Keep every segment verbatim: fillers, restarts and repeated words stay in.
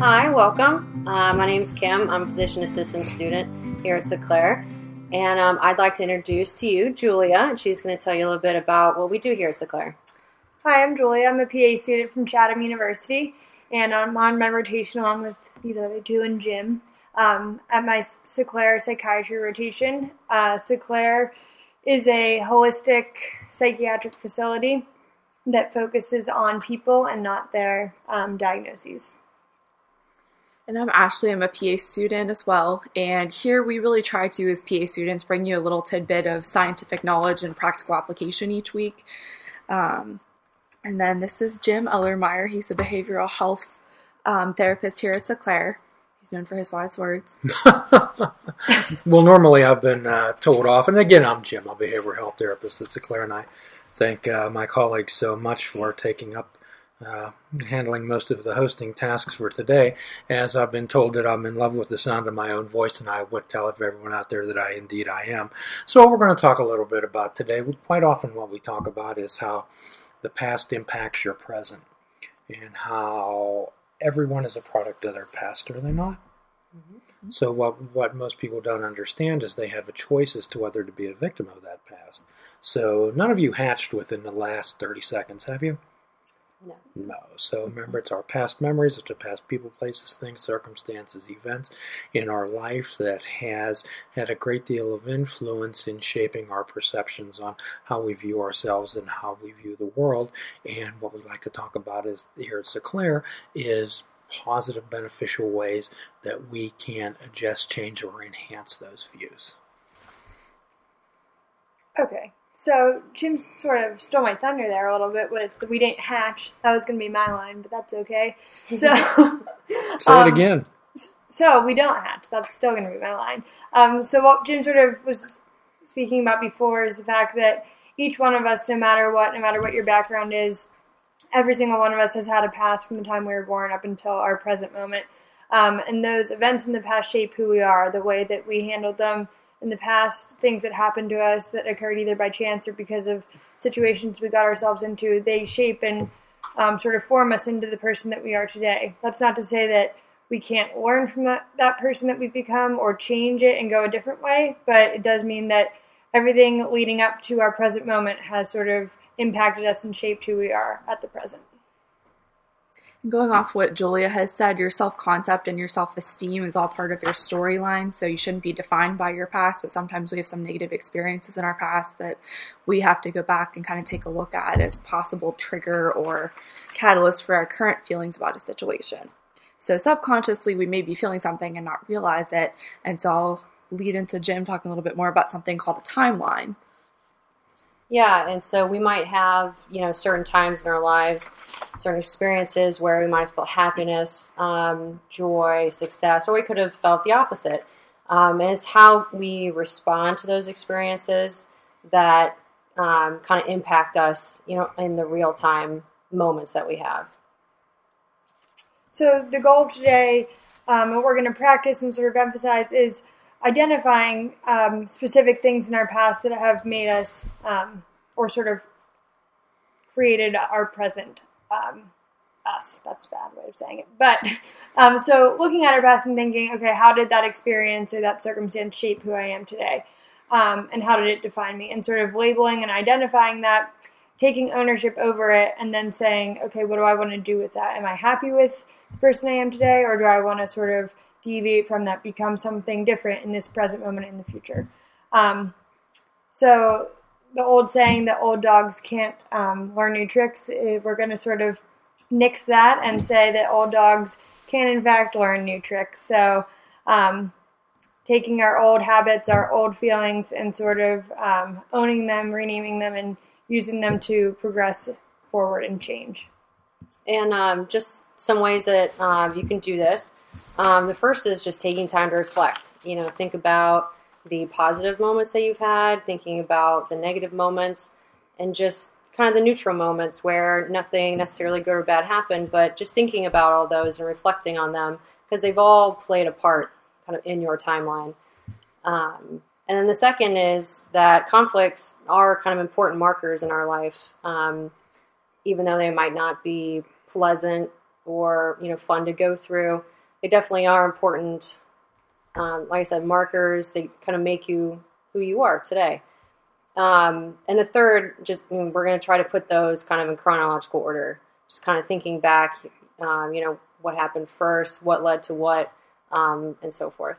Hi, welcome. Uh, my name's Kim. I'm a physician assistant student here at Séclairer. And um, I'd like to introduce to you Julia, and she's going to tell you a little bit about what we do here at Séclairer. Hi, I'm Julia. I'm a P A student from Chatham University, and I'm on my rotation along with these other two and Jim um, at my Séclairer psychiatry rotation. Uh, Séclairer is a holistic psychiatric facility that focuses on people and not their um, diagnoses. And I'm Ashley. I'm a P A student as well, and here we really try to, as P A students, bring you a little tidbit of scientific knowledge and practical application each week. Um, and then this is Jim Ellermeyer. He's a behavioral health um, therapist here at Séclairer. He's known for his wise words. Well, normally I've been uh, told off, and again, I'm Jim. I'm a behavioral health therapist at Séclairer, and I thank uh, my colleagues so much for taking up Uh, handling most of the hosting tasks for today, as I've been told that I'm in love with the sound of my own voice, and I would tell everyone out there that I indeed I am. So we're going to talk a little bit about today. Quite often what we talk about is how the past impacts your present, and how everyone is a product of their past, are they not? Mm-hmm. So what, what most people don't understand is they have a choice as to whether to be a victim of that past. So none of you hatched within the last thirty seconds, have you? No. no. So remember, it's our past memories, it's our past people, places, things, circumstances, events in our life that has had a great deal of influence in shaping our perceptions on how we view ourselves and how we view the world. And what we like to talk about is here at Séclairer is positive, beneficial ways that we can adjust, change, or enhance those views. Okay. So Jim sort of stole my thunder there a little bit with the we didn't hatch. That was going to be my line, but that's okay. So Say um, it again. So we don't hatch. That's still going to be my line. Um, so what Jim sort of was speaking about before is the fact that each one of us, no matter what, no matter what your background is, every single one of us has had a past from the time we were born up until our present moment. Um, and those events in the past shape who we are, the way that we handled them in the past, things that happened to us that occurred either by chance or because of situations we got ourselves into, they shape and um, sort of form us into the person that we are today. That's not to say that we can't learn from that, that person that we've become or change it and go a different way, but it does mean that everything leading up to our present moment has sort of impacted us and shaped who we are at the present. Going off what Julia has said, your self-concept and your self-esteem is all part of your storyline, so you shouldn't be defined by your past, but sometimes we have some negative experiences in our past that we have to go back and kind of take a look at as possible trigger or catalyst for our current feelings about a situation. So subconsciously, we may be feeling something and not realize it, and so I'll lead into Jim talking a little bit more about something called a timeline. Yeah, and so we might have, you know, certain times in our lives, certain experiences where we might feel happiness, um, joy, success, or we could have felt the opposite. Um, and it's how we respond to those experiences that um, kind of impact us, you know, in the real-time moments that we have. So the goal of today, um, what we're going to practice and sort of emphasize is identifying um, specific things in our past that have made us um, or sort of created our present um, us. That's a bad way of saying it. But um, so looking at our past and thinking, okay, how did that experience or that circumstance shape who I am today? Um, and how did it define me? And sort of labeling and identifying that, taking ownership over it, and then saying, okay, what do I want to do with that? Am I happy with the person I am today, or do I want to sort of deviate from that, become something different in this present moment in the future? Um, so the old saying that old dogs can't um, learn new tricks, we're going to sort of nix that and say that old dogs can in fact learn new tricks. So um, taking our old habits, our old feelings, and sort of um, owning them, renaming them, and using them to progress forward and change. and um, just some ways that uh, you can do this. Um, the first is just taking time to reflect. You know, think about the positive moments that you've had, thinking about the negative moments, and just kind of the neutral moments where nothing necessarily good or bad happened, but just thinking about all those and reflecting on them because they've all played a part kind of in your timeline. Um, and then the second is that conflicts are kind of important markers in our life, um, even though they might not be pleasant or, you know, fun to go through. They definitely are important, um, like I said, markers. They kind of make you who you are today. Um, and the third, just I mean, we're going to try to put those kind of in chronological order, just kind of thinking back, um, you know, what happened first, what led to what, um, and so forth.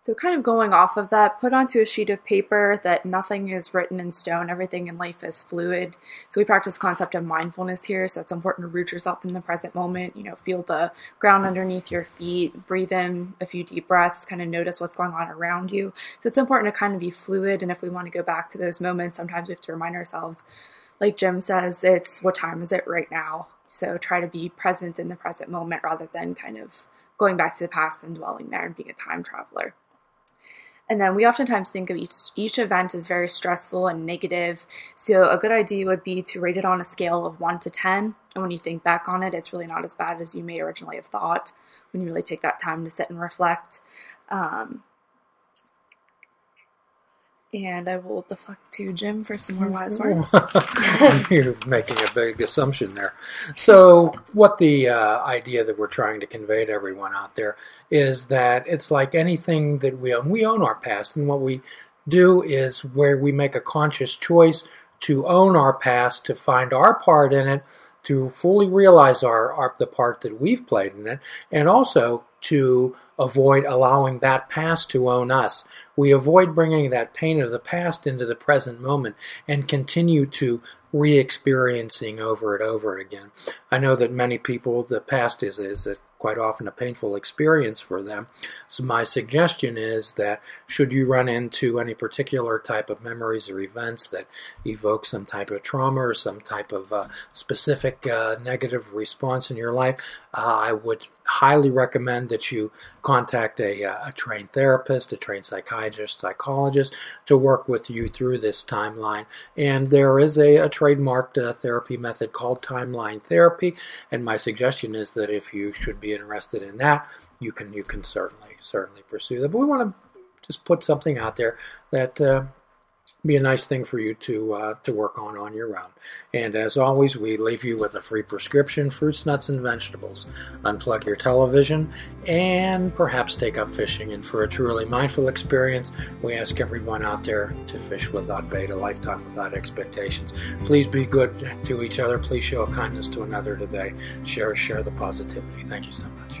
So kind of going off of that, put onto a sheet of paper that nothing is written in stone, everything in life is fluid. So we practice the concept of mindfulness here, so it's important to root yourself in the present moment, you know, feel the ground underneath your feet, breathe in a few deep breaths, kind of notice what's going on around you. So it's important to kind of be fluid, and if we want to go back to those moments, sometimes we have to remind ourselves, like Jim says, it's what time is it right now? So try to be present in the present moment rather than kind of going back to the past and dwelling there and being a time traveler. And then we oftentimes think of each each event as very stressful and negative. So a good idea would be to rate it on a scale of one to ten. And when you think back on it, it's really not as bad as you may originally have thought when you really take that time to sit and reflect. Um, and I will deflect to Jim for some more wise words. You're making a big assumption there. So what the uh, idea that we're trying to convey to everyone out there is that it's like anything that we own. We own our past, and what we do is where we make a conscious choice to own our past, to find our part in it, to fully realize our, our the part that we've played in it, and also to avoid allowing that past to own us. We avoid bringing that pain of the past into the present moment and continue to re-experiencing over and over again. I know that many people, the past is, is a, quite often a painful experience for them. So my suggestion is that should you run into any particular type of memories or events that evoke some type of trauma or some type of uh, specific uh, negative response in your life, uh, I would highly recommend that you contact a, a trained therapist, a trained psychiatrist, psychologist to work with you through this timeline. And there is a, a trademarked uh, therapy method called timeline therapy, and my suggestion is that if you should be interested in that, you can you can certainly certainly pursue that. But we want to just put something out there that uh, be a nice thing for you to uh, to work on on your own. And as always, we leave you with a free prescription: fruits, nuts, and vegetables. Unplug your television and perhaps take up fishing. And for a truly mindful experience, we ask everyone out there to fish without bait, a lifetime without expectations. Please be good to each other. Please show a kindness to another today. Share, share the positivity. Thank you so much.